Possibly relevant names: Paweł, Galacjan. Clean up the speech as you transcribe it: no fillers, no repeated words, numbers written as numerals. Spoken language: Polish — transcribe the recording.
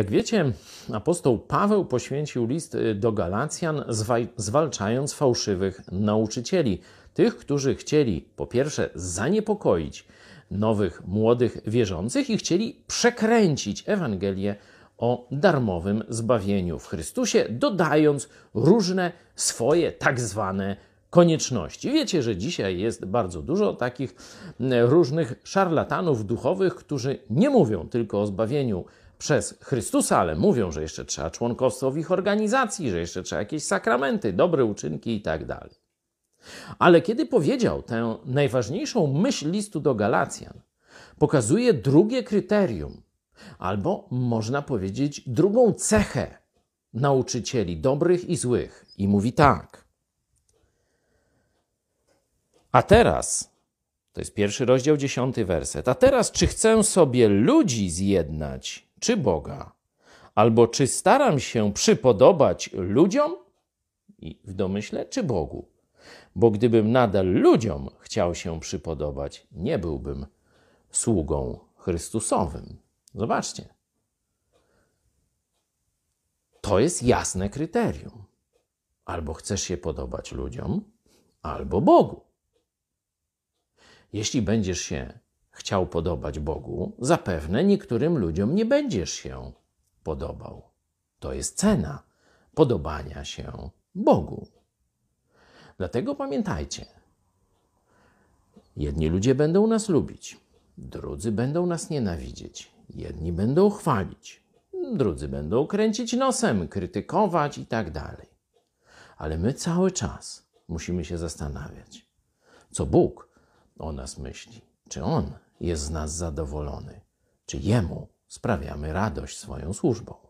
Jak wiecie, apostoł Paweł poświęcił list do Galacjan, zwalczając fałszywych nauczycieli. Tych, którzy chcieli po pierwsze zaniepokoić nowych, młodych wierzących i chcieli przekręcić Ewangelię o darmowym zbawieniu w Chrystusie, dodając różne swoje tak zwane konieczności. Wiecie, że dzisiaj jest bardzo dużo takich różnych szarlatanów duchowych, którzy nie mówią tylko o zbawieniu przez Chrystusa, ale mówią, że jeszcze trzeba członkostwo w ich organizacji, że jeszcze trzeba jakieś sakramenty, dobre uczynki i tak dalej. Ale kiedy powiedział tę najważniejszą myśl listu do Galacjan, pokazuje drugie kryterium, albo można powiedzieć drugą cechę nauczycieli dobrych i złych. I mówi tak. A teraz, to jest 1 rozdział 10 werset, a teraz czy chcę sobie ludzi zjednać, czy Boga? Albo czy staram się przypodobać ludziom? I w domyśle, czy Bogu? Bo gdybym nadal ludziom chciał się przypodobać, nie byłbym sługą Chrystusowym. Zobaczcie. To jest jasne kryterium. Albo chcesz się podobać ludziom, albo Bogu. Jeśli będziesz się chciał podobać Bogu, zapewne niektórym ludziom nie będziesz się podobał. To jest cena podobania się Bogu. Dlatego pamiętajcie, jedni ludzie będą nas lubić, drudzy będą nas nienawidzieć, jedni będą chwalić, drudzy będą kręcić nosem, krytykować i tak dalej. Ale my cały czas musimy się zastanawiać, co Bóg o nas myśli, czy On jest z nas zadowolony, czy Jemu sprawiamy radość swoją służbą.